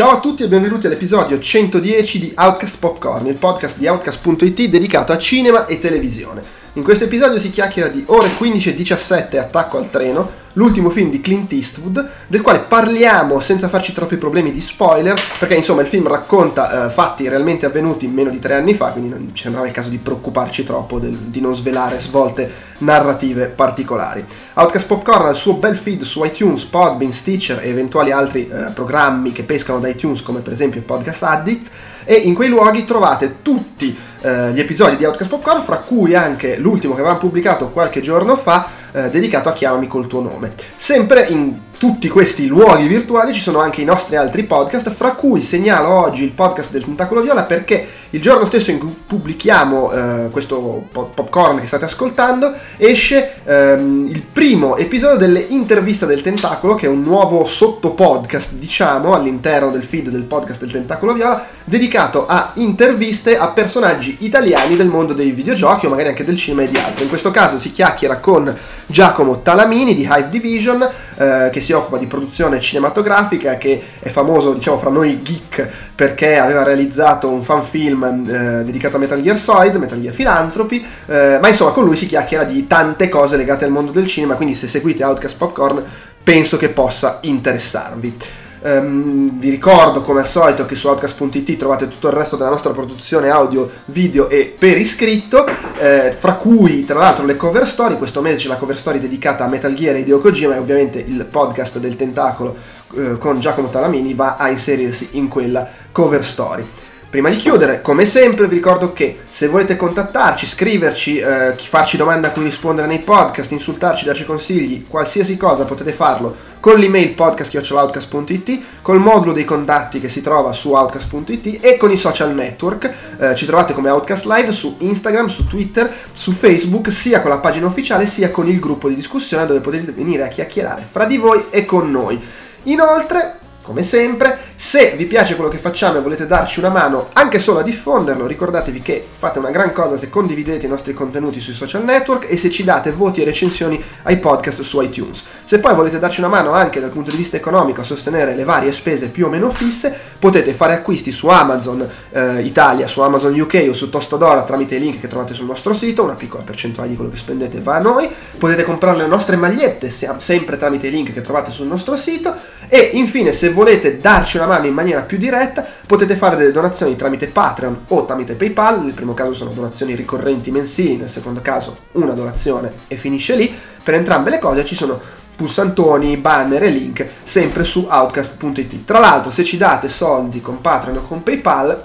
Ciao a tutti e benvenuti all'episodio 110 di Outcast Popcorn, il podcast di Outcast.it dedicato a cinema e televisione. In questo episodio si chiacchiera di ore 15 e 17 Attacco al treno, l'ultimo film di Clint Eastwood, del quale parliamo senza farci troppi problemi di spoiler, perché insomma il film racconta fatti realmente avvenuti meno di 3 anni fa, quindi non ci sembrava il caso di preoccuparci troppo di non svelare svolte narrative particolari. Outcast Popcorn ha il suo bel feed su iTunes, Podbean, Stitcher e eventuali altri programmi che pescano da iTunes, come per esempio Podcast Addict, e in quei luoghi trovate tutti gli episodi di Outcast Popcorn, fra cui anche l'ultimo che avevamo pubblicato qualche giorno fa, dedicato a Chiamami col tuo nome. Sempre in tutti questi luoghi virtuali ci sono anche i nostri altri podcast, fra cui segnalo oggi il podcast del Tentacolo Viola, perché il giorno stesso in cui pubblichiamo questo popcorn che state ascoltando esce il primo episodio dell'intervista del Tentacolo, che è un nuovo sottopodcast, diciamo, all'interno del feed del podcast del Tentacolo Viola, dedicato a interviste a personaggi italiani del mondo dei videogiochi o magari anche del cinema e di altro. In questo caso si chiacchiera con Giacomo Talamini di Hive Division, che si occupa di produzione cinematografica, che è famoso, diciamo, fra noi geek perché aveva realizzato un fan film dedicato a Metal Gear Solid, Metal Gear Philanthropy, ma insomma con lui si chiacchiera di tante cose legate al mondo del cinema, quindi se seguite Outcast Popcorn penso che possa interessarvi. Vi ricordo come al solito che su Outcast.it trovate tutto il resto della nostra produzione audio, video e per iscritto, fra cui tra l'altro le cover story. Questo mese c'è la cover story dedicata a Metal Gear e Hideo Kojima, e ovviamente il podcast del Tentacolo con Giacomo Talamini va a inserirsi in quella cover story. Prima di chiudere, come sempre, vi ricordo che se volete contattarci, scriverci, farci domande a cui rispondere nei podcast, insultarci, darci consigli, qualsiasi cosa, potete farlo con l'email podcast@outcast.it, col modulo dei contatti che si trova su outcast.it e con i social network. Ci trovate come Outcast Live su Instagram, su Twitter, su Facebook, sia con la pagina ufficiale sia con il gruppo di discussione dove potete venire a chiacchierare fra di voi e con noi. Inoltre, come sempre, se vi piace quello che facciamo e volete darci una mano anche solo a diffonderlo, ricordatevi che fate una gran cosa se condividete i nostri contenuti sui social network e se ci date voti e recensioni ai podcast su iTunes. Se poi volete darci una mano anche dal punto di vista economico a sostenere le varie spese più o meno fisse, potete fare acquisti su Amazon Italia, su Amazon UK o su Tostadora tramite i link che trovate sul nostro sito. Una piccola percentuale di quello che spendete va a noi. Potete comprare le nostre magliette sempre tramite i link che trovate sul nostro sito. E infine, se volete darci una mano in maniera più diretta, potete fare delle donazioni tramite Patreon o tramite PayPal. Nel primo caso sono donazioni ricorrenti mensili, nel secondo caso una donazione e finisce lì. Per entrambe le cose ci sono pulsantoni, banner e link sempre su outcast.it. tra l'altro, se ci date soldi con Patreon o con PayPal,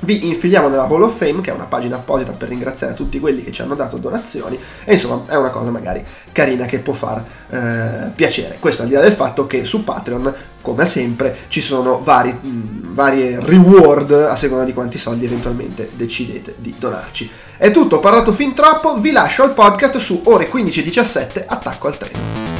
vi infiliamo nella Hall of Fame, che è una pagina apposita per ringraziare tutti quelli che ci hanno dato donazioni, e insomma è una cosa magari carina che può far piacere. Questo al di là del fatto che su Patreon, come sempre, ci sono varie reward a seconda di quanti soldi eventualmente decidete di donarci. È tutto, ho parlato fin troppo, vi lascio al podcast su ore 15 e 17 Attacco al treno.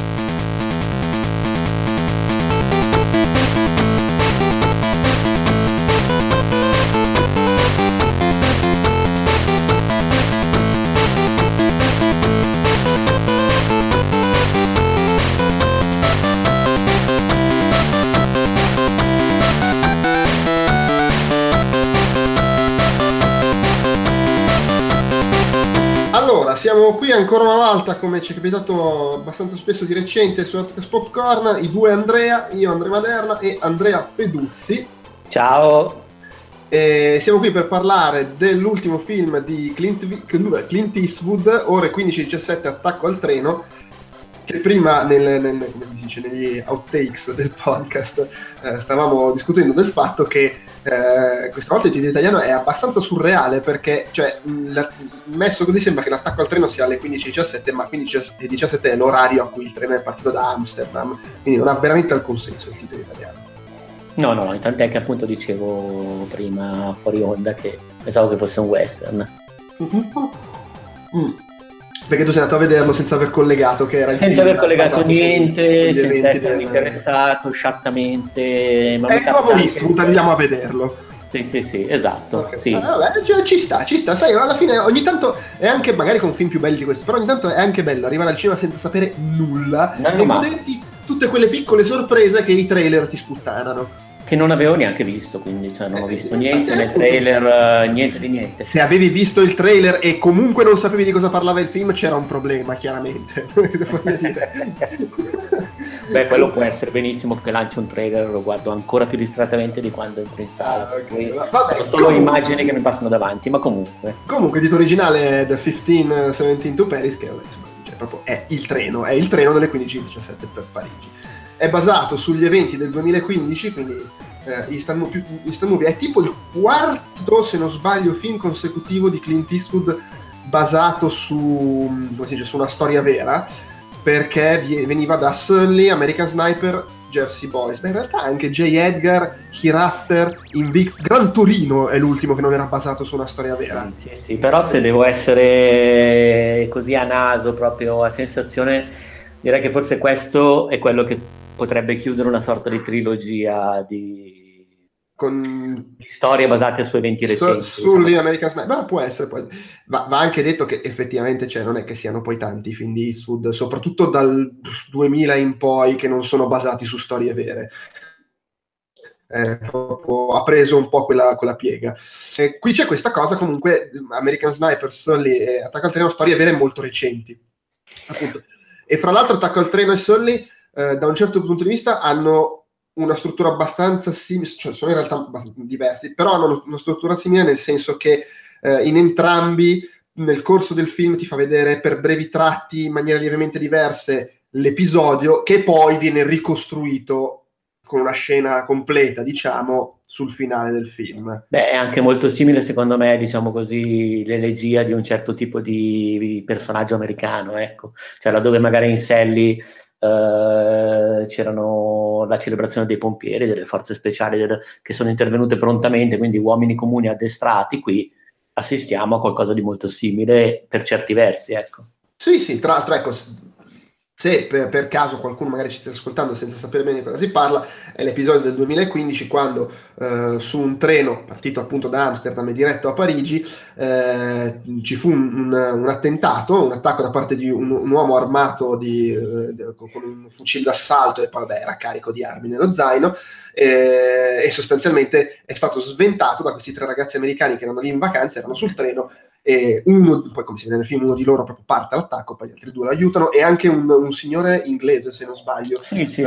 Siamo qui ancora una volta, come ci è capitato abbastanza spesso di recente su Outcast Popcorn, i due Andrea, io Andrea Maderna e Andrea Peduzzi. Ciao! E siamo qui per parlare dell'ultimo film di Clint Eastwood, ore 15-17 Attacco al treno, che prima negli outtakes del podcast stavamo discutendo del fatto che questa volta il titolo italiano è abbastanza surreale, perché cioè, messo così sembra che l'attacco al treno sia alle 15.17, ma 15.17 è l'orario a cui il treno è partito da Amsterdam, quindi non ha veramente alcun senso il titolo italiano. No, tant'è che appunto dicevo prima fuori onda che pensavo che fosse un western. Perché tu sei andato a vederlo senza aver collegato che era senza aver collegato niente, senza essere interessato sciattamente, ma è nuovo Eastwood, andiamo a vederlo. Sì, esatto, okay. Sì. Ah, vabbè, cioè, ci sta, sai, alla fine ogni tanto è anche, magari con film più belli di questo, però ogni tanto è anche bello arrivare al cinema senza sapere nulla e goderti tutte quelle piccole sorprese che i trailer ti sputtanano. che non avevo neanche visto, quindi cioè, non ho visto niente nel trailer, niente di niente. Se avevi visto il trailer e comunque non sapevi di cosa parlava il film, c'era un problema, chiaramente. Beh, quello può essere benissimo che lancio un trailer e lo guardo ancora più distrattamente di quando entro in sala. Okay. Vabbè, sono solo immagini che mi passano davanti, ma comunque. Comunque, il titolo originale è The 15:17 to Paris, che cioè, proprio è il treno delle 15:17 per Parigi. È basato sugli eventi del 2015, quindi Instant Movie è tipo il quarto, se non sbaglio, film consecutivo di Clint Eastwood basato su, come si dice, su una storia vera, perché veniva da Sully, American Sniper, Jersey Boys, ma in realtà anche J. Edgar, Hereafter, Gran Torino è l'ultimo che non era basato su una storia vera. Sì, sì, sì, però se devo essere così a naso, proprio a sensazione, direi che forse questo è quello che potrebbe chiudere una sorta di trilogia di storie basate su eventi recenti. Sully, American Sniper, ma può essere. Va anche detto che effettivamente, cioè, non è che siano poi tanti i film di Eastwood, soprattutto dal 2000 in poi, che non sono basati su storie vere. Ha preso un po' quella piega. Qui c'è questa cosa, comunque, American Sniper, Sully e Attacco al Treno, storie vere molto recenti. Appunto. E fra l'altro Attacco al Treno e Sully, da un certo punto di vista, hanno una struttura abbastanza simile, cioè sono in realtà diversi, però hanno una struttura simile, nel senso che in entrambi, nel corso del film, ti fa vedere per brevi tratti, in maniera lievemente diverse, l'episodio, che poi viene ricostruito con una scena completa, diciamo, sul finale del film. Beh, è anche molto simile, secondo me, diciamo così, l'elegia di un certo tipo di personaggio americano, ecco. Cioè, laddove magari in Sally c'erano la celebrazione dei pompieri, delle forze speciali che sono intervenute prontamente, quindi uomini comuni addestrati, qui assistiamo a qualcosa di molto simile per certi versi, ecco. Sì, sì, tra l'altro, ecco, se per caso qualcuno magari ci sta ascoltando senza sapere bene di cosa si parla, è l'episodio del 2015 quando su un treno partito appunto da Amsterdam e diretto a Parigi ci fu un attentato, un attacco da parte di un uomo armato con un fucile d'assalto e poi era carico di armi nello zaino, e sostanzialmente è stato sventato da questi tre ragazzi americani che erano lì in vacanza, erano sul treno, e uno, poi come si vede nel film, uno di loro proprio parte all'attacco, poi gli altri due lo aiutano, e anche un signore inglese, se non sbaglio, sì. Si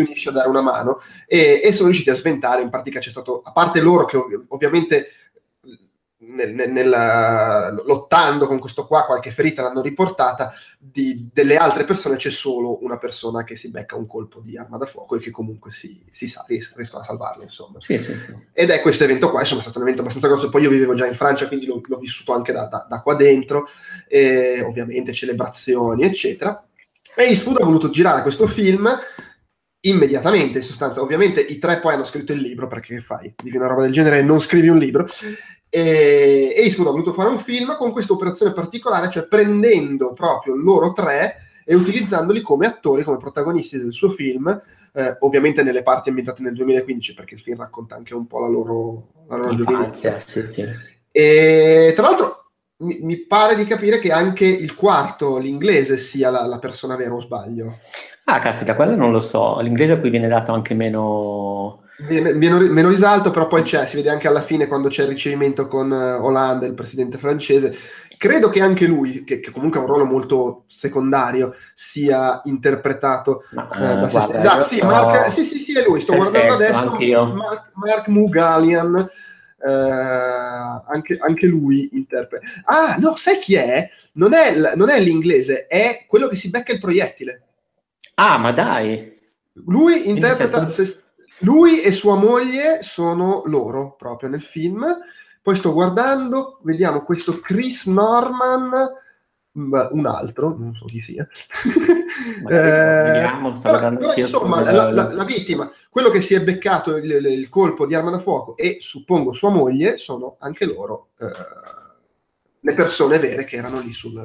unisce a dare una mano, e sono riusciti a sventare. In pratica c'è stato, a parte loro che ovviamente lottando con questo qua qualche ferita l'hanno riportata, delle altre persone c'è solo una persona che si becca un colpo di arma da fuoco e che comunque si sa, riescono a salvarlo, insomma. Sì. Ed è questo evento qua, insomma, è stato un evento abbastanza grosso. Poi io vivevo già in Francia, quindi l'ho vissuto anche da qua dentro, e ovviamente celebrazioni eccetera, e Eastwood ha voluto girare questo film immediatamente, in sostanza. Ovviamente i tre poi hanno scritto il libro, perché che fai? Dici una roba del genere e non scrivi un libro. E Eastwood ha voluto fare un film con questa operazione particolare, cioè prendendo proprio loro tre e utilizzandoli come attori, come protagonisti del suo film, ovviamente nelle parti ambientate nel 2015, perché il film racconta anche un po' la loro giovinezza. Sì. E tra l'altro mi pare di capire che anche il quarto, l'inglese, sia la persona vera, o sbaglio? Ah, caspita, quello non lo so. L'inglese a cui viene dato anche meno risalto, però poi c'è, si vede anche alla fine quando c'è il ricevimento con Hollande, il presidente francese. Credo che anche lui, che comunque ha un ruolo molto secondario, sia interpretato da se stesso. Esatto, sì, sì, è lui. Sto guardando adesso Mark Mugalian. Anche lui interpreta. Ah, no, sai chi è? Non è l'inglese, è quello che si becca il proiettile. Ah, ma dai! Lui interpreta lui e sua moglie sono loro, proprio nel film. Poi sto guardando, vediamo questo Chris Norman, un altro, non so chi sia. Insomma, la vittima, quello che si è beccato il colpo di arma da fuoco, e suppongo sua moglie, sono anche loro le persone vere che erano lì sul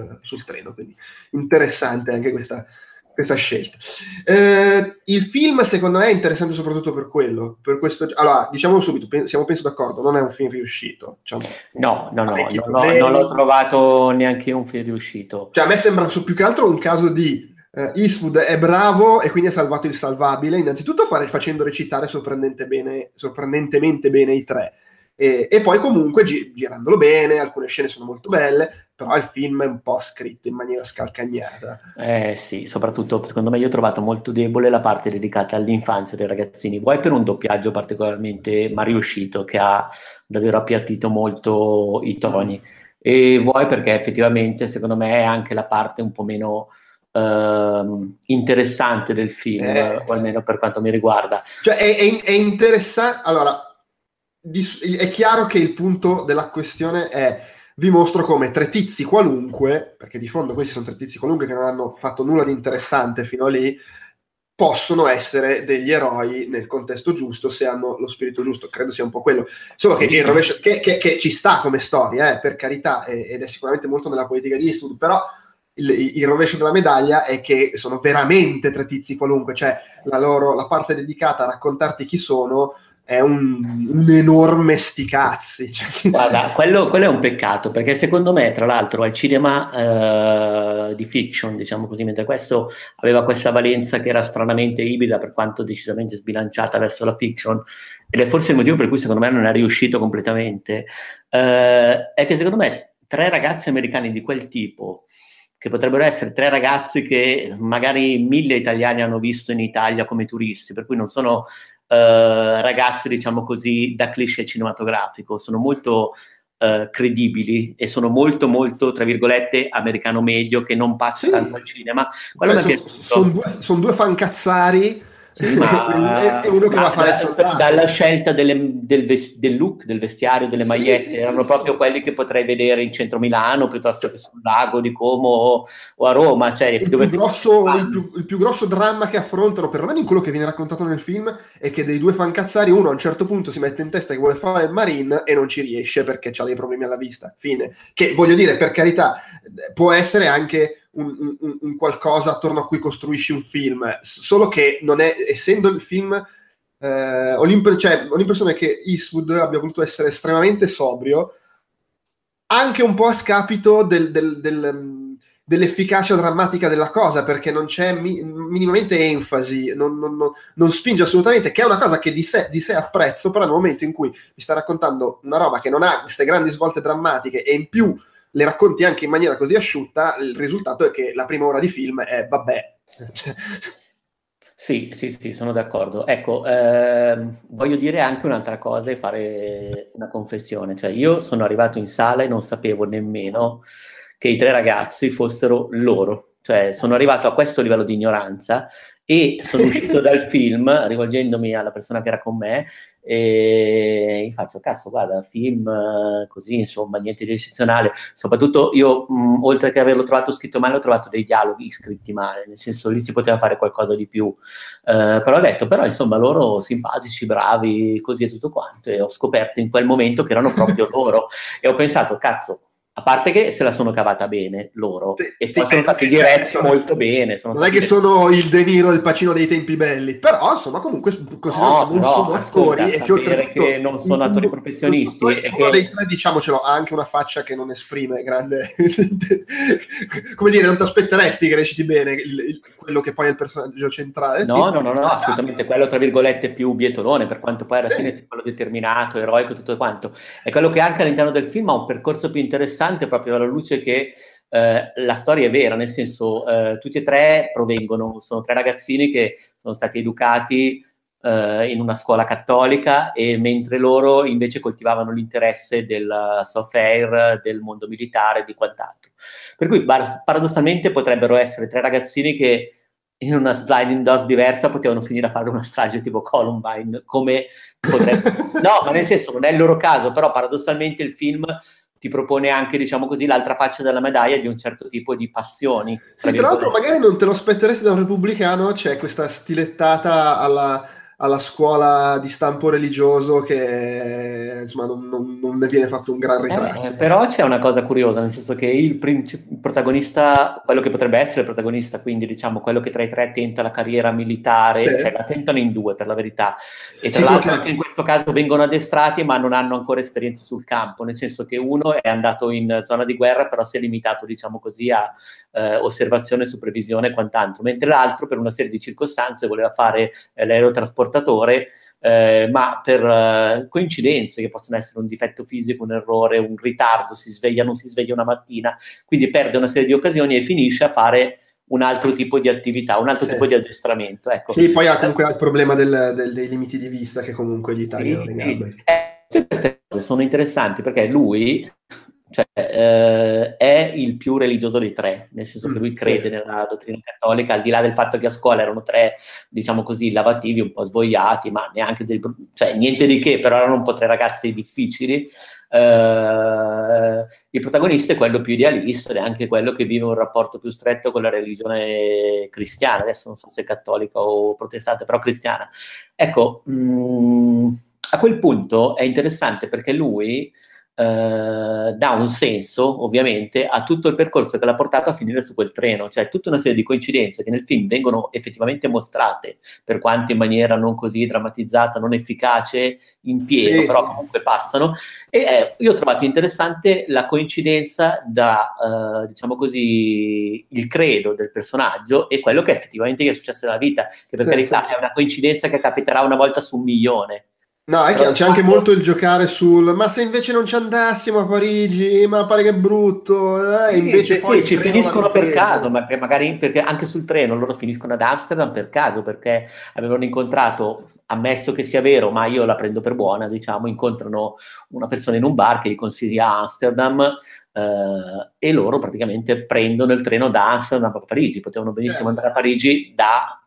treno. Quindi interessante anche questa scelta. Il film secondo me è interessante soprattutto per quello, per questo. Allora, diciamo subito, siamo penso d'accordo, non è un film riuscito, diciamo. No, non l'ho trovato neanche un film riuscito. Cioè, a me sembra più che altro un caso di Eastwood è bravo e quindi ha salvato il salvabile, innanzitutto facendo recitare sorprendentemente bene i tre, e poi comunque girandolo bene, alcune scene sono molto belle, però il film è un po' scritto in maniera scalcagnata. Sì, soprattutto secondo me io ho trovato molto debole la parte dedicata all'infanzia dei ragazzini, vuoi per un doppiaggio particolarmente ma riuscito, che ha davvero appiattito molto i toni, e vuoi perché effettivamente secondo me è anche la parte un po' meno interessante del film, o almeno per quanto mi riguarda, cioè è interessante. Allora è chiaro che il punto della questione è: vi mostro come tre tizi qualunque, perché di fondo questi sono tre tizi qualunque che non hanno fatto nulla di interessante fino a lì, possono essere degli eroi nel contesto giusto, se hanno lo spirito giusto. Credo sia un po' quello, solo che il rovescio che ci sta come storia, per carità, ed è sicuramente molto nella politica di Eastwood, però il rovescio della medaglia è che sono veramente tre tizi qualunque, cioè la parte dedicata a raccontarti chi sono è un enorme sticazzi. Guarda, quello è un peccato, perché secondo me, tra l'altro, al cinema di fiction, diciamo così, mentre questo aveva questa valenza che era stranamente ibrida, per quanto decisamente sbilanciata verso la fiction, ed è forse il motivo per cui secondo me non è riuscito completamente, è che secondo me tre ragazzi americani di quel tipo, che potrebbero essere tre ragazzi che magari 1000 italiani hanno visto in Italia come turisti, per cui non sono ragazzi, diciamo così, da cliché cinematografico, sono molto credibili e sono molto, molto, tra virgolette, americano medio, che non passa tanto al cinema. Sono due fancazzari, sì, ma, e uno che va a fare dalla scelta del look, del vestiario, delle magliette, erano proprio quelli che potrei vedere in centro Milano piuttosto che sul lago di Como o a Roma, cioè, il più grosso dramma che affrontano, perlomeno in quello che viene raccontato nel film, è che dei due fancazzari uno a un certo punto si mette in testa che vuole fare il marine e non ci riesce perché ha dei problemi alla vista, fine. Che, voglio dire, per carità, può essere anche un qualcosa attorno a cui costruisci un film, solo che non è, essendo il film, ho l'impressione che Eastwood abbia voluto essere estremamente sobrio, anche un po' a scapito dell'efficacia drammatica della cosa, perché non c'è minimamente enfasi, non spinge assolutamente, che è una cosa che di sé apprezzo, però nel momento in cui mi sta raccontando una roba che non ha queste grandi svolte drammatiche e in più le racconti anche in maniera così asciutta, il risultato è che la prima ora di film è vabbè. Sì, sono d'accordo. Ecco, voglio dire anche un'altra cosa e fare una confessione. Cioè, io sono arrivato in sala e non sapevo nemmeno che i tre ragazzi fossero loro. Cioè, sono arrivato a questo livello di ignoranza e sono uscito dal film rivolgendomi alla persona che era con me e gli faccio: cazzo, guarda, film così, insomma, niente di eccezionale. Soprattutto io, oltre che averlo trovato scritto male, ho trovato dei dialoghi scritti male, nel senso, lì si poteva fare qualcosa di più, però ho detto, però insomma, loro simpatici, bravi, così e tutto quanto, e ho scoperto in quel momento che erano proprio loro e ho pensato, cazzo, a parte che se la sono cavata bene loro, e poi sono stati diretti molto bene. Non è che sono il De Niro, il Pacino dei tempi belli, però insomma, comunque non sono attori, e che oltretutto non sono attori professionisti. Uno dei tre, diciamocelo, ha anche una faccia che non esprime grande come dire, non ti aspetteresti che reciti bene quello che poi è il personaggio centrale. No, assolutamente, quello tra virgolette più bietolone, per quanto poi alla fine sia quello determinato, eroico, tutto quanto, è quello che anche all'interno del film ha un percorso più interessante, proprio alla luce che la storia è vera, nel senso, tutti e tre sono tre ragazzini che sono stati educati in una scuola cattolica, e mentre loro invece coltivavano l'interesse del software, del mondo militare, di quant'altro, per cui paradossalmente potrebbero essere tre ragazzini che in una sliding doors diversa potevano finire a fare una strage tipo Columbine, come potrebbe... no, ma nel senso, non è il loro caso, però paradossalmente il film ti propone anche, diciamo così, l'altra faccia della medaglia di un certo tipo di passioni. Sì, tra l'altro magari non te lo aspetteresti da un repubblicano, c'è questa stilettata alla alla scuola di stampo religioso che insomma non ne viene fatto un gran ritratto. Però c'è una cosa curiosa, nel senso che il protagonista, quello che potrebbe essere il protagonista, quindi diciamo quello che tra i tre tenta la carriera militare, sì, cioè la tentano in due per la verità, e tra sì, l'altro sì, anche in questo caso vengono addestrati ma non hanno ancora esperienza sul campo, nel senso che uno è andato in zona di guerra però si è limitato diciamo così a osservazione, supervisione e quant'altro, mentre l'altro per una serie di circostanze voleva fare l'aerotrasportatore, ma per coincidenze che possono essere un difetto fisico, un errore, un ritardo, si sveglia, non si sveglia una mattina, quindi perde una serie di occasioni e finisce a fare un altro tipo di attività, un altro sì, tipo di addestramento, ecco. Sì, poi ha comunque il problema dei limiti di vista che comunque gli tagliano le gambe. Tutte queste cose sono interessanti perché lui, cioè, è il più religioso dei tre, nel senso che lui crede nella dottrina cattolica, al di là del fatto che a scuola erano tre, diciamo così, lavativi, un po' svogliati, ma neanche cioè niente di che, però erano un po' tre ragazzi difficili. Il protagonista è quello più idealista ed è anche quello che vive un rapporto più stretto con la religione cristiana, adesso non so se è cattolica o protestante, però cristiana. Ecco, a quel punto è interessante perché lui dà un senso ovviamente a tutto il percorso che l'ha portato a finire su quel treno, cioè tutta una serie di coincidenze che nel film vengono effettivamente mostrate, per quanto in maniera non così drammatizzata, non efficace in pieno, sì, però comunque passano, e io ho trovato interessante la coincidenza da diciamo così il credo del personaggio e quello che effettivamente gli è successo nella vita, che per carità è una coincidenza che capiterà una volta su 1.000.000. No, è chiaro, c'è anche molto il giocare sul ma se invece non ci andassimo a Parigi, ma pare che è brutto, sì, invece sì, poi ci finiscono per caso, ma magari perché anche sul treno loro finiscono ad Amsterdam per caso, perché avevano incontrato, ammesso che sia vero, ma io la prendo per buona, diciamo, incontrano una persona in un bar che gli consiglia Amsterdam, e loro praticamente prendono il treno da Amsterdam a Parigi, potevano benissimo andare a Parigi da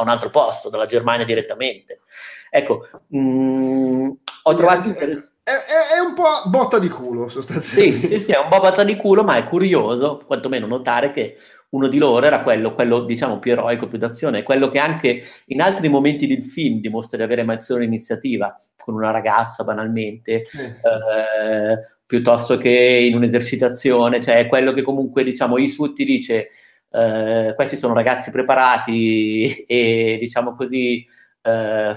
un altro posto, dalla Germania direttamente. Ecco, ho trovato è un po' botta di culo sostanzialmente. Sì, è un po' botta di culo, ma è curioso quantomeno notare che uno di loro era quello diciamo più eroico, più d'azione, quello che anche in altri momenti del film dimostra di avere maggiore iniziativa, con una ragazza banalmente, piuttosto che in un'esercitazione, cioè è quello che comunque diciamo Eastwood ti dice questi sono ragazzi preparati e diciamo così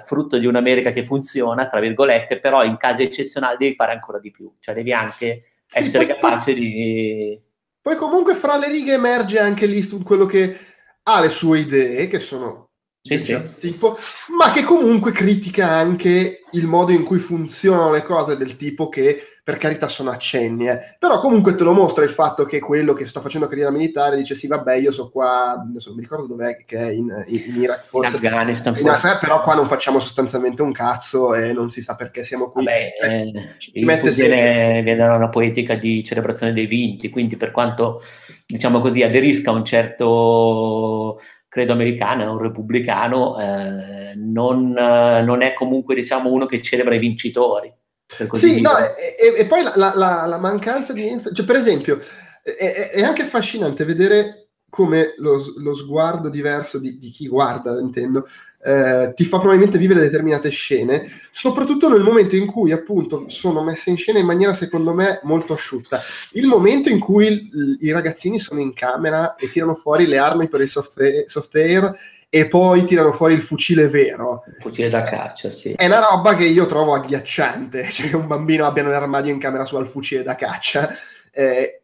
frutto di un'America che funziona, tra virgolette, però in casi eccezionali devi fare ancora di più, cioè devi anche essere capace di... Poi comunque fra le righe emerge anche l'Eastwood, quello che ha le sue idee, che sono tipo, ma che comunque critica anche il modo in cui funzionano le cose, del tipo che, per carità, sono accenni, però comunque te lo mostra il fatto che quello che sta facendo carriera militare dice sì vabbè io so qua, non mi ricordo dov'è, che è in Iraq forse, in Afghanistan forse, però qua non facciamo sostanzialmente un cazzo e non si sa perché siamo qui. Vabbè, viene da una poetica di celebrazione dei vinti, quindi per quanto diciamo così aderisca a un certo credo americano, è un repubblicano, non è comunque diciamo uno che celebra i vincitori. Sì, no, e poi la mancanza di... Cioè, per esempio, è anche affascinante vedere come lo sguardo diverso di chi guarda, intendo, ti fa probabilmente vivere determinate scene, soprattutto nel momento in cui appunto sono messe in scena in maniera secondo me molto asciutta. Il momento in cui i ragazzini sono in camera e tirano fuori le armi per il soft air e poi tirano fuori il fucile vero. Fucile da caccia, sì. È una roba che io trovo agghiacciante, cioè che un bambino abbia nell'armadio in camera sua il fucile da caccia.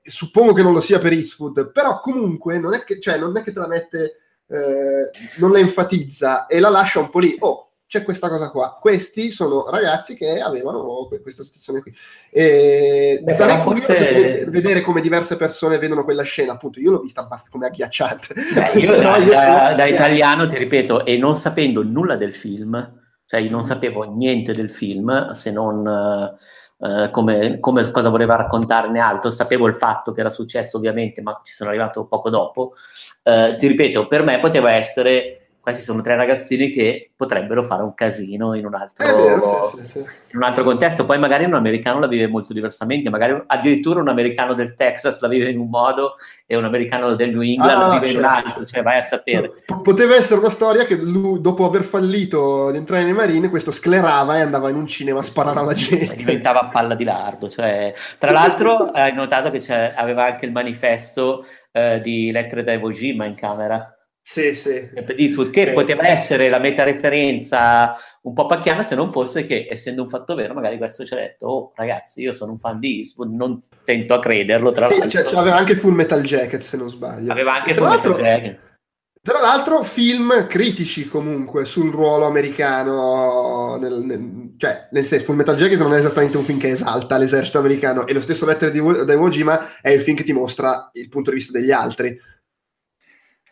Suppongo che non lo sia per Eastwood, però comunque non è che te la mette, non la enfatizza e la lascia un po' lì. Oh, c'è questa cosa qua. Questi sono ragazzi che avevano questa situazione qui. Sarei curioso di vedere come diverse persone vedono quella scena. Appunto, io l'ho vista abbastanza come agghiacciante. Io da italiano, ti ripeto, e non sapendo nulla del film, cioè io non sapevo niente del film, se non come cosa voleva raccontarne altro. Sapevo il fatto che era successo ovviamente, ma ci sono arrivato poco dopo. Ti ripeto, per me poteva essere questi sono tre ragazzini che potrebbero fare un casino in un altro, vero, sì. In un altro contesto. Poi magari un americano la vive molto diversamente, magari addirittura un americano del Texas la vive in un modo e un americano del New England la vive in un altro, cioè vai a sapere. Poteva essere una storia che lui, dopo aver fallito di entrare nei Marine, questo sclerava e andava in un cinema a sparare alla gente. Diventava palla di lardo, cioè. Tra l'altro hai notato che aveva anche il manifesto di Lettere da Iwo Jima in camera. Sì. Eastwood, che poteva essere la meta-referenza un po' pacchiana, se non fosse che, essendo un fatto vero, magari questo ci ha detto: oh ragazzi, io sono un fan di Eastwood, non tento a crederlo. Tra l'altro, cioè, aveva anche Full Metal Jacket, se non sbaglio. Tra l'altro, film critici comunque sul ruolo americano, cioè nel senso, Full Metal Jacket non è esattamente un film che esalta l'esercito americano, e lo stesso Lettere da Iwo Jima è il film che ti mostra il punto di vista degli altri.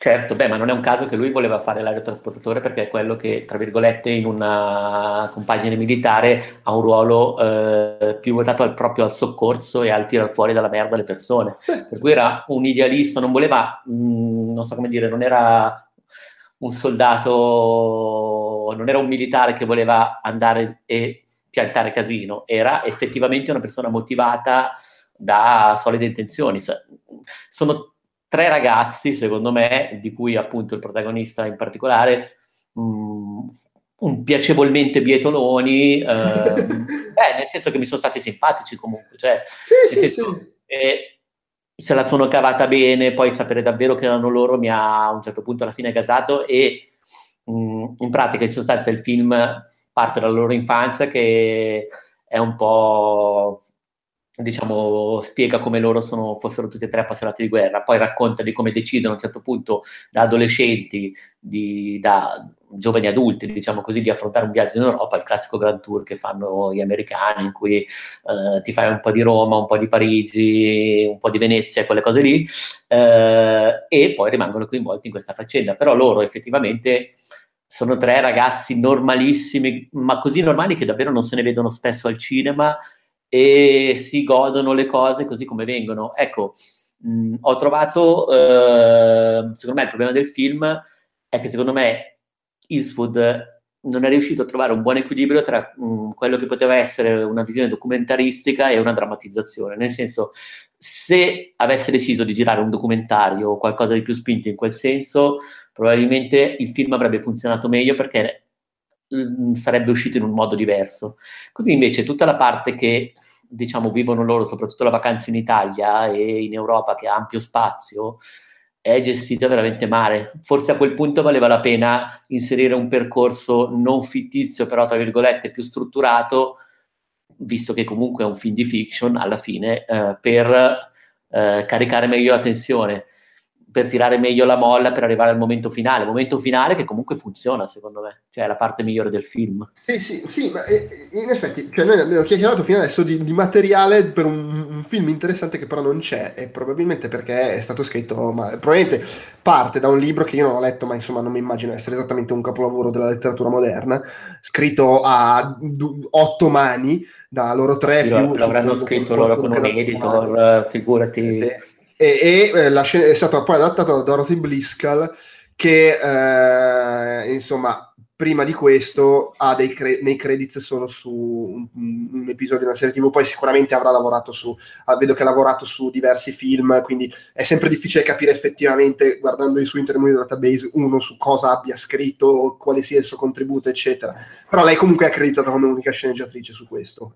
Certo, beh, ma non è un caso che lui voleva fare l'aerotrasportatore, perché è quello che, tra virgolette, in una compagine militare ha un ruolo più votato al soccorso e al tirar fuori dalla merda le persone. Sì. Per cui era un idealista, non voleva, non so come dire, non era un soldato, non era un militare che voleva andare e piantare casino, era effettivamente una persona motivata da solide intenzioni. Sono tre ragazzi, secondo me, di cui appunto il protagonista in particolare, un piacevolmente bietoloni, nel senso che mi sono stati simpatici comunque, cioè, sì. Se la sono cavata bene, poi sapere davvero che erano loro mi ha a un certo punto alla fine gasato e in pratica, in sostanza, il film parte dalla loro infanzia, che è un po'... diciamo, spiega come loro fossero tutti e tre appassionati di guerra, poi racconta di come decidono a un certo punto, da adolescenti, da giovani adulti, diciamo così, di affrontare un viaggio in Europa, il classico Grand Tour che fanno gli americani, in cui ti fai un po' di Roma, un po' di Parigi, un po' di Venezia, quelle cose lì, e poi rimangono coinvolti in questa faccenda. Però loro effettivamente sono tre ragazzi normalissimi, ma così normali che davvero non se ne vedono spesso al cinema, e si godono le cose così come vengono. Ecco, ho trovato, secondo me il problema del film è che secondo me Eastwood non è riuscito a trovare un buon equilibrio tra quello che poteva essere una visione documentaristica e una drammatizzazione, nel senso, se avesse deciso di girare un documentario o qualcosa di più spinto in quel senso, probabilmente il film avrebbe funzionato meglio, perché sarebbe uscito in un modo diverso. Così invece tutta la parte che, diciamo, vivono loro, soprattutto la vacanza in Italia e in Europa, che ha ampio spazio, è gestita veramente male. Forse a quel punto valeva la pena inserire un percorso non fittizio, però tra virgolette più strutturato, visto che comunque è un film di fiction alla fine, per caricare meglio la tensione, per tirare meglio la molla, per arrivare al momento finale che comunque funziona, secondo me, cioè è la parte migliore del film. Sì, ma in effetti, cioè, noi abbiamo chiacchierato fino adesso di materiale per un film interessante che però non c'è, e probabilmente perché è stato scritto, ma probabilmente parte da un libro che io non ho letto, ma insomma non mi immagino essere esattamente un capolavoro della letteratura moderna, scritto a 8 mani da loro tre. Sì, l'avranno scritto loro con un editor, figurati. Sì. E la scena è stata poi adattata da Dorothy Bliscal, che insomma prima di questo ha nei credits solo su un episodio di una serie TV, poi sicuramente avrà lavorato vedo che ha lavorato su diversi film, quindi è sempre difficile capire effettivamente, guardando i suoi intermedi database, uno su cosa abbia scritto, quale sia il suo contributo, eccetera. Però lei comunque è accreditata come unica sceneggiatrice su questo.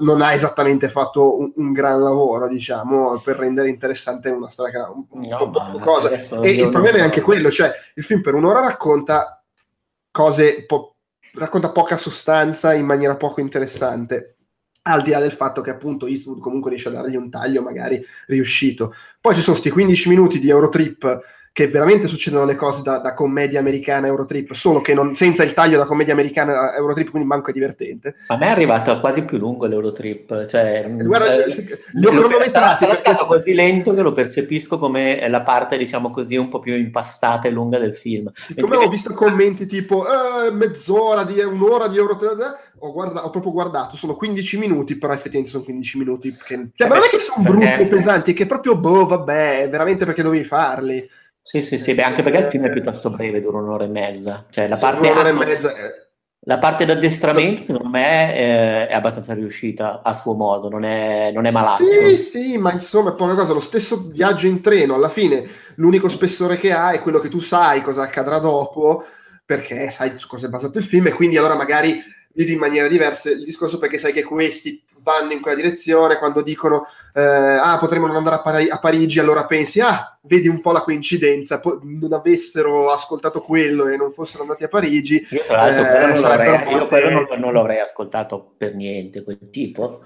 Non ha esattamente fatto un gran lavoro, diciamo, per rendere interessante una storia che era un po' cosa. E il problema è anche quello, cioè il film per un'ora racconta cose, racconta poca sostanza in maniera poco interessante, al di là del fatto che appunto Eastwood comunque riesce a dargli un taglio magari riuscito. Poi ci sono sti 15 minuti di Eurotrip, che veramente succedono le cose da commedia americana Eurotrip, solo che senza il taglio da commedia americana Eurotrip, quindi manco è divertente. A me è arrivato quasi più lungo l'Eurotrip, cioè guarda, li ho cronometrati, perché è stato così lento che lo percepisco come la parte, diciamo così, un po' più impastata e lunga del film. Siccome ho visto commenti tipo mezz'ora, un'ora di Eurotrip, ho proprio guardato, sono 15 minuti, però effettivamente sono 15 minuti che, cioè, ma non è che sono brutti o pesanti, che proprio, vabbè, veramente, perché dovevi farli. Sì, beh, anche perché il film è piuttosto breve, dura un'ora e mezza. Cioè, la parte un'ora e mezza è... La parte d'addestramento, secondo me, è abbastanza riuscita a suo modo, non è malaccio. Sì, ma insomma, poi una cosa, lo stesso viaggio in treno, alla fine l'unico spessore che ha è quello che tu sai cosa accadrà dopo, perché sai su cosa è basato il film, e quindi allora magari vivi in maniera diversa il discorso, perché sai che questi vanno in quella direzione, quando dicono potremmo non andare a Parigi, allora pensi, vedi un po' la coincidenza, non avessero ascoltato quello e non fossero andati a Parigi. Io tra l'altro quello non l'avrei ascoltato per niente, quel tipo.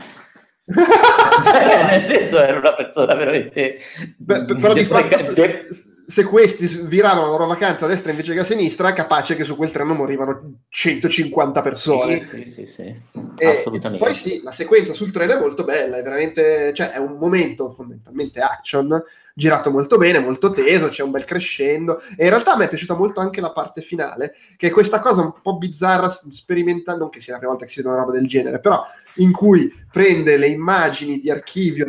Nel senso, era una persona veramente... Però di fatto, se questi viravano la loro vacanza a destra invece che a sinistra, capace che su quel treno morivano 150 persone. Sì. Assolutamente. Poi sì, la sequenza sul treno è molto bella, è veramente, cioè è un momento fondamentalmente action, girato molto bene, molto teso, c'è un bel crescendo, e in realtà mi è piaciuta molto anche la parte finale, che è questa cosa un po' bizzarra, sperimentale, non che sia la prima volta che si vede una roba del genere, però in cui prende le immagini di archivio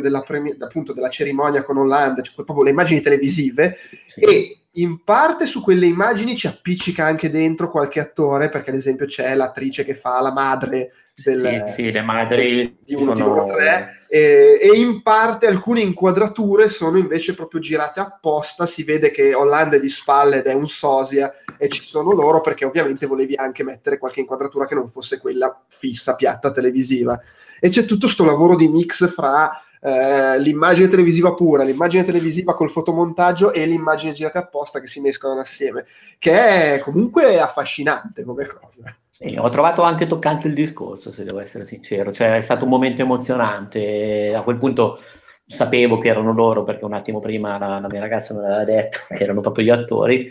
appunto della cerimonia con Hollande, cioè proprio le immagini televisive, sì. E in parte su quelle immagini ci appiccica anche dentro qualche attore, perché ad esempio c'è l'attrice che fa la madre le madri di uno sono... di 3, e in parte alcune inquadrature sono invece proprio girate apposta, si vede che Hollande è di spalle ed è un sosia e ci sono loro, perché ovviamente volevi anche mettere qualche inquadratura che non fosse quella fissa, piatta, televisiva, e c'è tutto sto lavoro di mix fra l'immagine televisiva pura, l'immagine televisiva col fotomontaggio e l'immagine girata apposta che si mescolano assieme, che è comunque affascinante come cosa. Sì, ho trovato anche toccante il discorso, se devo essere sincero, cioè è stato un momento emozionante. A quel punto sapevo che erano loro, perché un attimo prima la mia ragazza me l'aveva detto che erano proprio gli attori,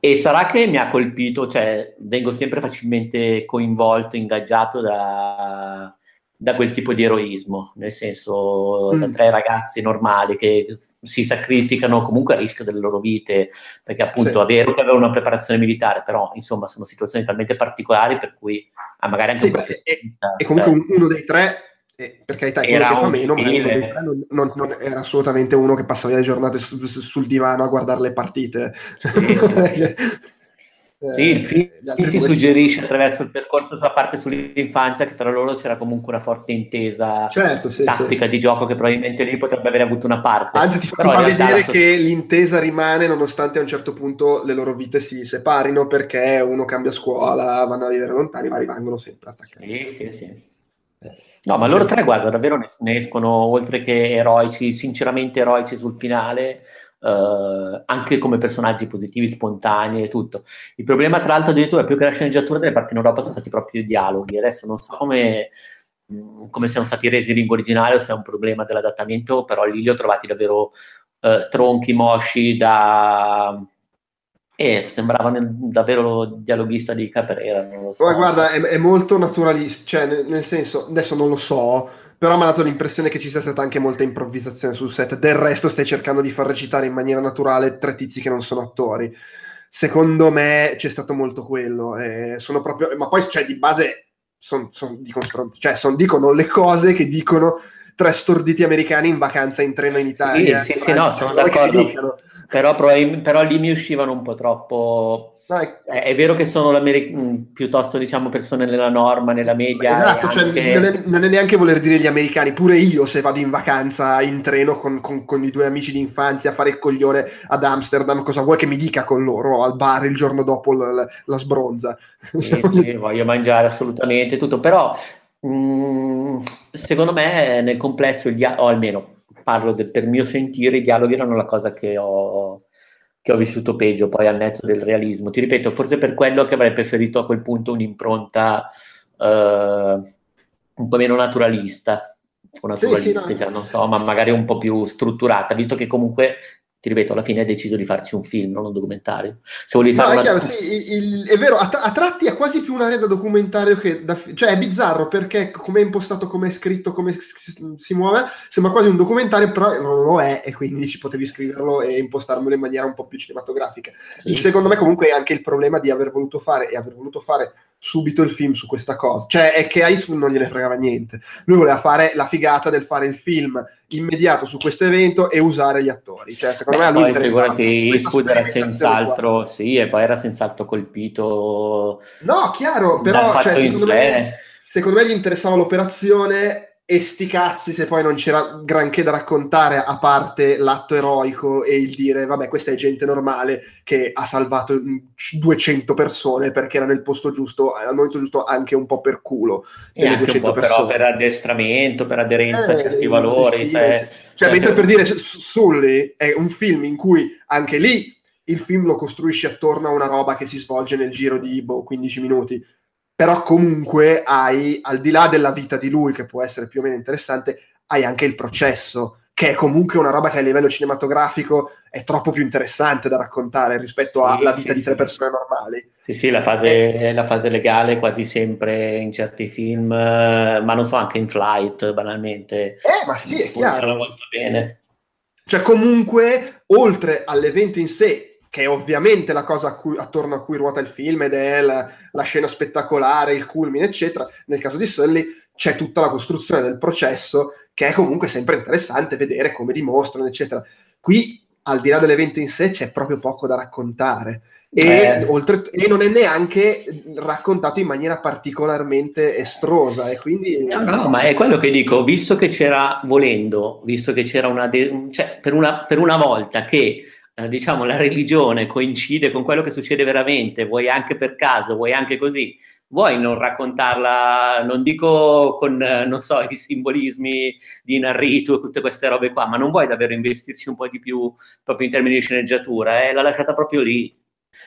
e sarà che mi ha colpito, cioè vengo sempre facilmente coinvolto, ingaggiato da quel tipo di eroismo, nel senso da tre ragazzi normali che si sacrificano comunque a rischio delle loro vite, perché appunto è vero che avevano una preparazione militare, però insomma sono situazioni talmente particolari per cui magari anche e comunque uno dei tre, per carità, era uno che fa meno, ma uno dei tre non era assolutamente uno che passava le giornate sul divano a guardare le partite. Sì, il film ti suggerisce attraverso il percorso sulla parte sull'infanzia che tra loro c'era comunque una forte intesa, certo, sì, tattica, sì, di gioco, che probabilmente lì potrebbe aver avuto una parte. Anzi, ti fa vedere che l'intesa rimane nonostante a un certo punto le loro vite si separino, perché uno cambia scuola, vanno a vivere lontani, ma rimangono sempre attaccati. Sì. No, ma loro tre, guarda, davvero ne escono, oltre che eroici, sinceramente eroici sul finale, anche come personaggi positivi, spontanei e tutto. Il problema, tra l'altro, addirittura più che la sceneggiatura delle parti in Europa sono stati proprio i dialoghi. Adesso non so come siano stati resi in lingua originale o se è un problema dell'adattamento, però lì li ho trovati davvero tronchi, mosci, sembravano davvero dialoghista di Caprera, non lo so. Ma guarda, è molto naturalista, cioè nel senso, adesso non lo so, però mi ha dato l'impressione che ci sia stata anche molta improvvisazione sul set. Del resto stai cercando di far recitare in maniera naturale tre tizi che non sono attori. Secondo me c'è stato molto quello. Sono proprio... Ma poi, cioè, di base, dicono le cose che dicono tre storditi americani in vacanza in treno in Italia. Sì, no, sono d'accordo. Però lì mi uscivano un po' troppo... È vero che sono piuttosto, diciamo, persone nella norma, nella media. Esatto, anche... cioè, non è neanche voler dire gli americani. Pure io, se vado in vacanza in treno con i due amici di infanzia a fare il coglione ad Amsterdam, cosa vuoi che mi dica con loro al bar il giorno dopo la sbronza? Sì, voglio mangiare assolutamente tutto, però secondo me nel complesso, o almeno parlo per mio sentire, i dialoghi erano la cosa che ho vissuto peggio, poi al netto del realismo. Ti ripeto, forse per quello che avrei preferito a quel punto un'impronta un po' meno naturalista, non so, ma magari un po' più strutturata, visto che comunque, ti ripeto, alla fine hai deciso di farci un film, non un documentario. Se volevi fare è chiaro, sì, è vero, a tratti è quasi più un'area da documentario che cioè è bizzarro, perché come è impostato, come è scritto, come si muove, sembra quasi un documentario, però non lo è, e quindi ci potevi scriverlo e impostarmelo in maniera un po' più cinematografica. Sì. Secondo me comunque è anche il problema di aver voluto fare subito il film su questa cosa, cioè è che a Eastwood non gliene fregava niente, lui voleva fare la figata del fare il film immediato su questo evento e usare gli attori, cioè secondo me a lui interessava. Eastwood era senz'altro qua. Sì, e poi era senz'altro colpito, no, chiaro, però cioè, secondo me gli interessava l'operazione e sti cazzi se poi non c'era granché da raccontare a parte l'atto eroico e il dire vabbè questa è gente normale che ha salvato 200 persone perché era nel posto giusto, al momento giusto, anche un po' per culo e anche 200 un po' persone. Però per addestramento, per aderenza a certi valori, cioè mentre per dire Sully è un film in cui anche lì il film lo costruisci attorno a una roba che si svolge nel giro di 15 minuti, però comunque hai, al di là della vita di lui, che può essere più o meno interessante, hai anche il processo, che è comunque una roba che a livello cinematografico è troppo più interessante da raccontare rispetto alla vita di tre persone normali. Sì, sì, la fase legale quasi sempre in certi film, ma non so, anche in Flight, banalmente. Ma sì, è chiaro. Molto bene. Cioè comunque, oltre all'evento in sé, che è ovviamente la cosa attorno a cui ruota il film ed è la scena spettacolare, il culmine, eccetera, nel caso di Sully c'è tutta la costruzione del processo, che è comunque sempre interessante vedere come dimostrano, eccetera. Qui, al di là dell'evento in sé, c'è proprio poco da raccontare. E non è neanche raccontato in maniera particolarmente estrosa, e quindi no, ma è quello che dico, visto che c'era per una volta che diciamo la religione coincide con quello che succede veramente, vuoi anche per caso, vuoi anche così, vuoi non raccontarla, non dico con, non so, i simbolismi di Narritu e tutte queste robe qua, ma non vuoi davvero investirci un po' di più proprio in termini di sceneggiatura, l'ha lasciata proprio lì.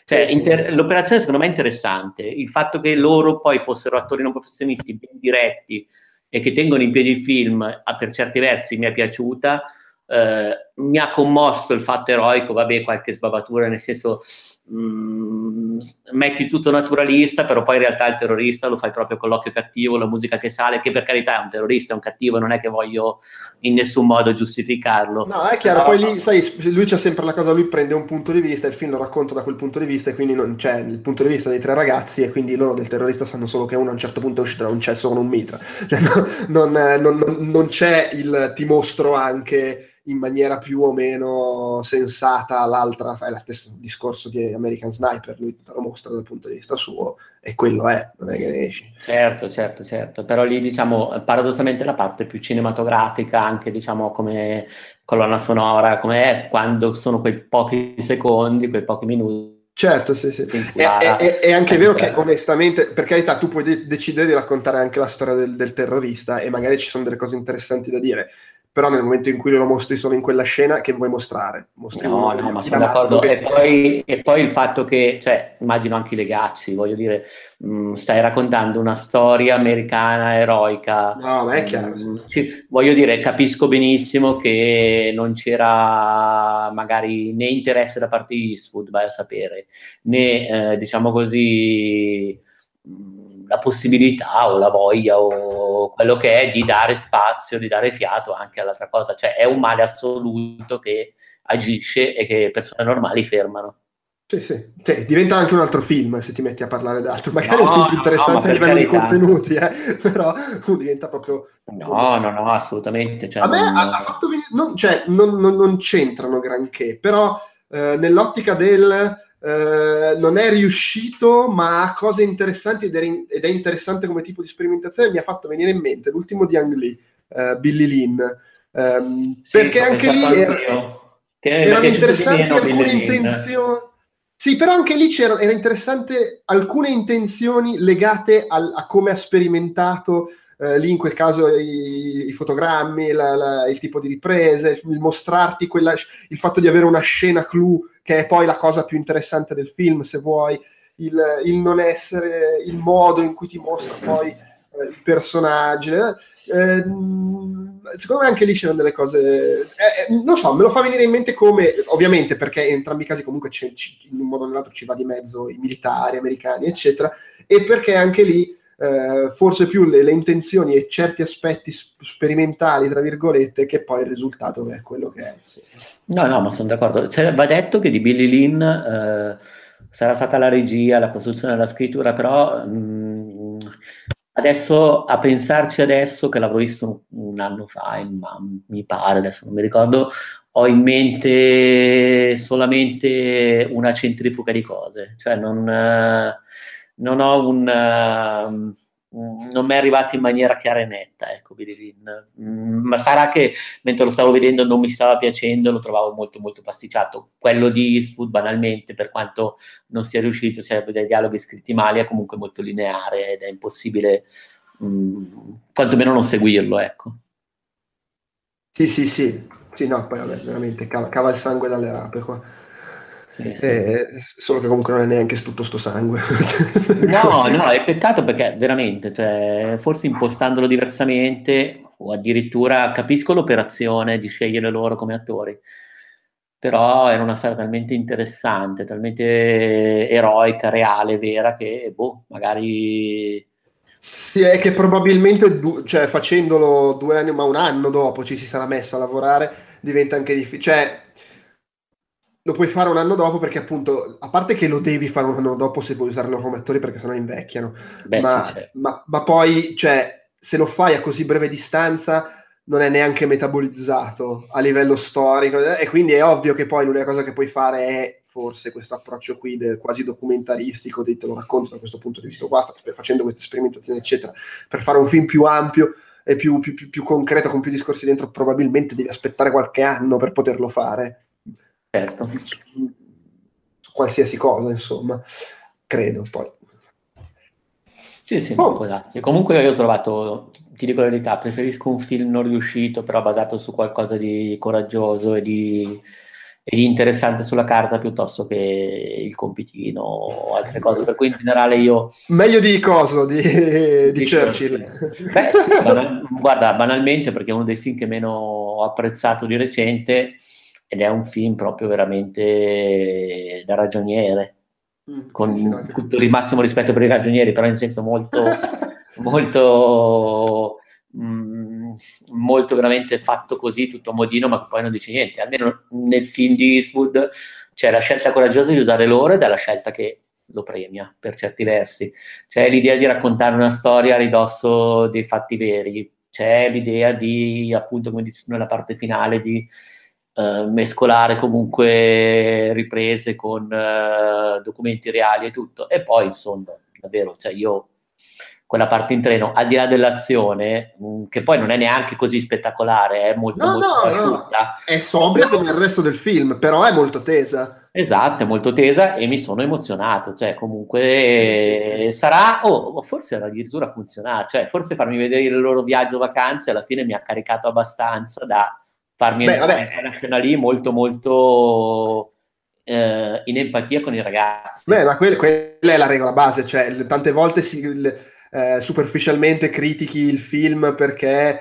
Cioè, l'operazione secondo me è interessante, il fatto che loro poi fossero attori non professionisti ben diretti e che tengono in piedi il film, per certi versi mi è piaciuta. Mi ha commosso il fatto eroico, vabbè, qualche sbavatura, nel senso metti tutto naturalista, però poi in realtà il terrorista lo fai proprio con l'occhio cattivo, la musica che sale, che per carità è un terrorista, è un cattivo, non è che voglio in nessun modo giustificarlo, no, è chiaro, però, poi lì, sai, lui c'ha sempre la cosa, lui prende un punto di vista, il film lo racconta da quel punto di vista, e quindi non c'è il punto di vista dei tre ragazzi, e quindi loro del terrorista sanno solo che uno a un certo punto è uscito da un cesso con un mitra, cioè, non c'è il ti mostro anche in maniera più o meno sensata l'altra, è lo stesso discorso di American Sniper, lui te lo mostra dal punto di vista suo e quello è, non è che ne esci. Certo, però lì diciamo paradossalmente la parte più cinematografica, anche diciamo come colonna sonora, come è quando sono quei pochi secondi, quei pochi minuti. Certo, sì. È anche vero che onestamente, per carità, tu puoi decidere di raccontare anche la storia del terrorista e magari ci sono delle cose interessanti da dire, però nel momento in cui lo mostri solo in quella scena, che vuoi mostrare? No, ma sono d'accordo, e poi il fatto che, cioè, immagino anche i legacci, voglio dire, stai raccontando una storia americana eroica. No, ma è chiaro. Voglio dire, capisco benissimo che non c'era magari né interesse da parte di Eastwood, vai a sapere, né, diciamo così, la possibilità o la voglia o quello che è di dare spazio, di dare fiato anche all'altra cosa, cioè è un male assoluto che agisce e che persone normali fermano. Sì, diventa anche un altro film se ti metti a parlare d'altro, magari un film più interessante a livello di contenuti, però diventa proprio... No, assolutamente. Cioè, a me ha fatto venire... Non c'entrano granché, però nell'ottica del... non è riuscito, ma ha cose interessanti ed è interessante come tipo di sperimentazione. Mi ha fatto venire in mente l'ultimo di Ang Lee, Billy Lynn, sì, perché anche lì erano interessanti alcune intenzioni. Sì, però anche lì era interessante alcune intenzioni legate a come ha sperimentato lì in quel caso i fotogrammi, il tipo di riprese, il mostrarti il fatto di avere una scena clou che è poi la cosa più interessante del film, se vuoi, il non essere, il modo in cui ti mostra poi il personaggio. Secondo me anche lì c'erano delle cose, non so, me lo fa venire in mente come, ovviamente perché in entrambi i casi comunque in un modo o nell'altro ci va di mezzo i militari americani, eccetera, e perché anche lì forse più le intenzioni e certi aspetti sperimentali, tra virgolette, che poi il risultato è quello che è. Sì. No, ma sono d'accordo. Va detto che di Billy Lynn sarà stata la regia, la costruzione, la scrittura, però adesso, a pensarci adesso, che l'avrò visto un anno fa, ma mi pare, adesso non mi ricordo, ho in mente solamente una centrifuga di cose, cioè non ho un... non mi è arrivato in maniera chiara e netta, ecco, Billy Lynn. Ma sarà che mentre lo stavo vedendo non mi stava piacendo, lo trovavo molto molto pasticciato. Quello di Eastwood, banalmente, per quanto non sia riuscito, cioè dai dialoghi scritti male, è comunque molto lineare ed è impossibile quantomeno non seguirlo, ecco. Sì, no, poi vabbè, veramente cava il sangue dalle rape qua. Solo che comunque non è neanche tutto sto sangue. no, è peccato, perché veramente, cioè, forse impostandolo diversamente, o addirittura capisco l'operazione di scegliere loro come attori, però era una storia talmente interessante, talmente eroica, reale, vera, che magari... Sì, è che probabilmente cioè, facendolo 2 anni, ma un anno dopo ci si sarà messo a lavorare, diventa anche difficile, cioè... Lo puoi fare un anno dopo, perché appunto, a parte che lo devi fare un anno dopo se vuoi usarlo come attori, perché sennò invecchiano. Ma poi, cioè, se lo fai a così breve distanza non è neanche metabolizzato a livello storico, e quindi è ovvio che poi l'unica cosa che puoi fare è forse questo approccio qui del quasi documentaristico, te lo racconto da questo punto di vista qua, facendo queste sperimentazioni eccetera, per fare un film più ampio e più concreto, con più discorsi dentro. Probabilmente devi aspettare qualche anno per poterlo fare. Certo. Qualsiasi cosa, insomma, credo. Poi sì, comunque io ho trovato, ti dico la verità, preferisco un film non riuscito però basato su qualcosa di coraggioso e di interessante sulla carta, piuttosto che il compitino o altre cose, per cui in generale io meglio di coso di Churchill. Beh, sì, guarda, banalmente, perché è uno dei film che meno ho apprezzato di recente, ed è un film proprio veramente da ragioniere, con tutto il massimo rispetto per i ragionieri, però in senso molto molto veramente fatto così, tutto a modino, ma poi non dice niente. Almeno nel film di Eastwood c'è la scelta coraggiosa di usare l'oro, ed è la scelta che lo premia per certi versi. C'è l'idea di raccontare una storia a ridosso dei fatti veri, c'è l'idea di, appunto, come dice nella parte finale, di mescolare comunque riprese con documenti reali e tutto. E poi, insomma, davvero, cioè, io quella parte in treno, al di là dell'azione, che poi non è neanche così spettacolare, è molto asciutta. È sobria come il resto del film, però è molto tesa. Esatto, è molto tesa, e mi sono emozionato, cioè comunque sarà, forse addirittura funzionare, cioè forse farmi vedere il loro viaggio vacanze alla fine mi ha caricato abbastanza da farmi entrare lì molto molto in empatia con i ragazzi. Ma quella è la regola base, cioè tante volte superficialmente critichi il film perché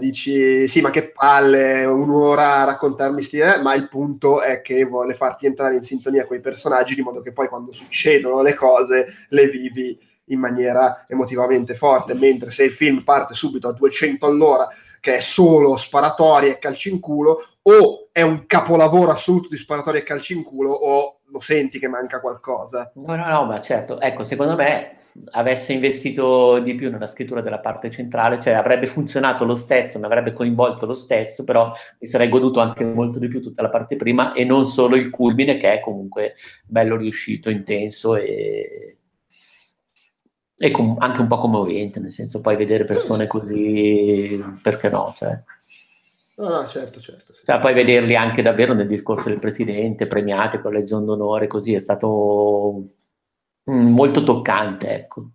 dici sì, ma che palle, un'ora a raccontarmi ma il punto è che vuole farti entrare in sintonia con i personaggi, di modo che poi quando succedono le cose le vivi in maniera emotivamente forte. Mentre se il film parte subito a 200 all'ora, che è solo sparatorie e calci in culo, o è un capolavoro assoluto di sparatorie e calci in culo, o lo senti che manca qualcosa. No, ma certo, ecco, secondo me avesse investito di più nella scrittura della parte centrale, cioè avrebbe funzionato lo stesso, mi avrebbe coinvolto lo stesso, però mi sarei goduto anche molto di più tutta la parte prima, e non solo il culmine, che è comunque bello riuscito, intenso e anche un po' commovente, nel senso, poi vedere persone così, perché no, cioè. No, certo. Sì. Cioè, poi vederli anche davvero nel discorso del presidente, premiati con la Legion d'onore, così, è stato molto toccante, ecco.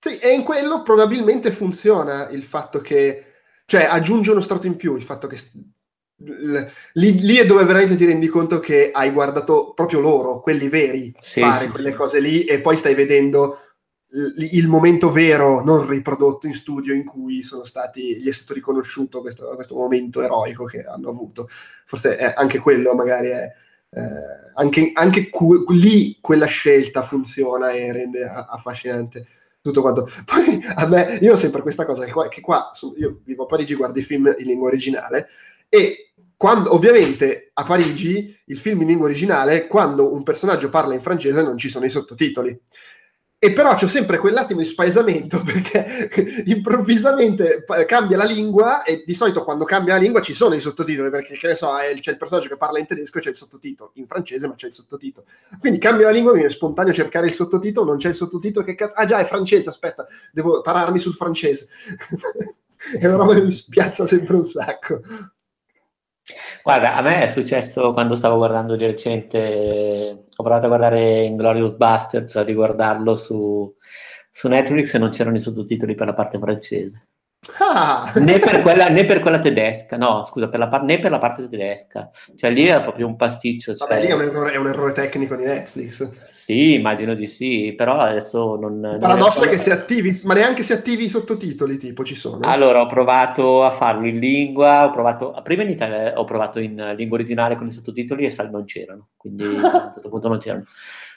Sì, e in quello probabilmente funziona il fatto che, cioè, aggiunge uno strato in più, il fatto che lì è dove veramente ti rendi conto che hai guardato proprio loro, quelli veri, fare quelle cose lì, e poi stai vedendo il momento vero, non riprodotto in studio, in cui gli è stato riconosciuto questo momento eroico che hanno avuto. Forse anche quello magari è lì quella scelta funziona e rende affascinante tutto quanto. Poi a me, io ho sempre questa cosa che io vivo a Parigi, guardo i film in lingua originale, e quando, ovviamente, a Parigi il film in lingua originale, quando un personaggio parla in francese non ci sono i sottotitoli. E però c'ho sempre quell'attimo di spaesamento, perché improvvisamente cambia la lingua, e di solito quando cambia la lingua ci sono i sottotitoli, perché che ne so, c'è il personaggio che parla in tedesco e c'è il sottotitolo, in francese ma c'è il sottotitolo. Quindi cambia la lingua, mi viene spontaneo cercare il sottotitolo, non c'è il sottotitolo, che cazzo... Ah già, è francese, aspetta, devo tararmi sul francese. È una roba che mi spiazza sempre un sacco. Guarda, a me è successo quando stavo guardando di recente, ho provato a guardare Inglourious Basterds, a riguardarlo su Netflix, e non c'erano i sottotitoli per la parte francese. Ah. Né per quella tedesca, no, scusa, né per la parte tedesca. Cioè lì era proprio un pasticcio. Cioè... Vabbè, lì è un errore tecnico di Netflix. Sì, immagino di sì, però adesso non... Il paradosso è che si attivi, ma neanche si attivi i sottotitoli, tipo, ci sono. Allora, ho provato a farlo in lingua, prima in Italia ho provato in lingua originale con i sottotitoli e non c'erano, quindi a un certo punto non c'erano.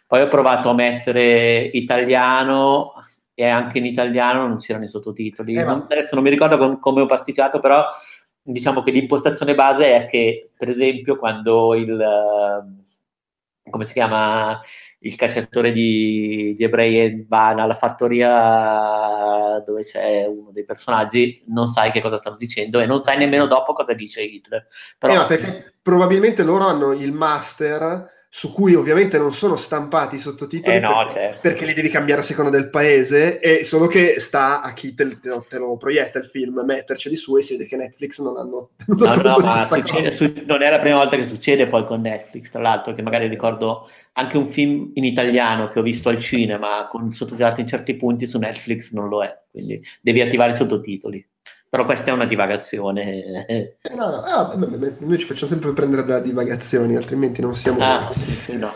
Poi ho provato a mettere italiano... e anche in italiano non c'erano i sottotitoli. Adesso non mi ricordo come ho pasticciato, però diciamo che l'impostazione base è che, per esempio, quando il cacciatore di ebrei va alla fattoria dove c'è uno dei personaggi, non sai che cosa stanno dicendo e non sai nemmeno dopo cosa dice Hitler. Però... perché probabilmente loro hanno il master... su cui ovviamente non sono stampati i sottotitoli, no, certo. Perché li devi cambiare a seconda del paese, e solo che sta a chi te lo proietta il film metterceli su, e si vede che Netflix non hanno... Non è la prima volta che succede poi con Netflix, tra l'altro, che magari ricordo anche un film in italiano che ho visto al cinema con sottotitolato in certi punti, su Netflix non lo è, quindi devi attivare i sottotitoli. Però questa è una divagazione. Noi ci facciamo sempre prendere da divagazioni, altrimenti non siamo... Sì, no.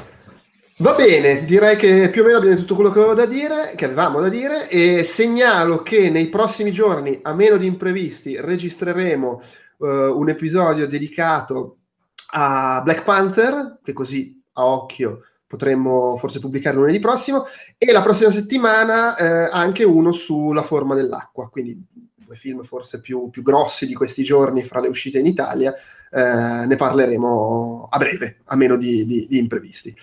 Va bene, direi che più o meno abbiamo tutto quello che avevo da dire, che avevamo da dire, e segnalo che nei prossimi giorni, a meno di imprevisti, registreremo un episodio dedicato a Black Panther, che così a occhio potremmo forse pubblicare lunedì prossimo, e la prossima settimana anche uno sulla forma dell'acqua, quindi... film forse più grossi di questi giorni fra le uscite in Italia, ne parleremo a breve, a meno di imprevisti.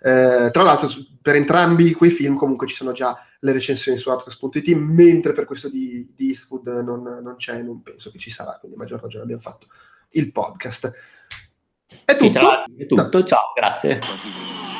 Tra l'altro, per entrambi quei film comunque ci sono già le recensioni su Outcast.it, mentre per questo di Eastwood non c'è, e non penso che ci sarà, quindi a maggior ragione abbiamo fatto il podcast. È tutto, ciao, grazie.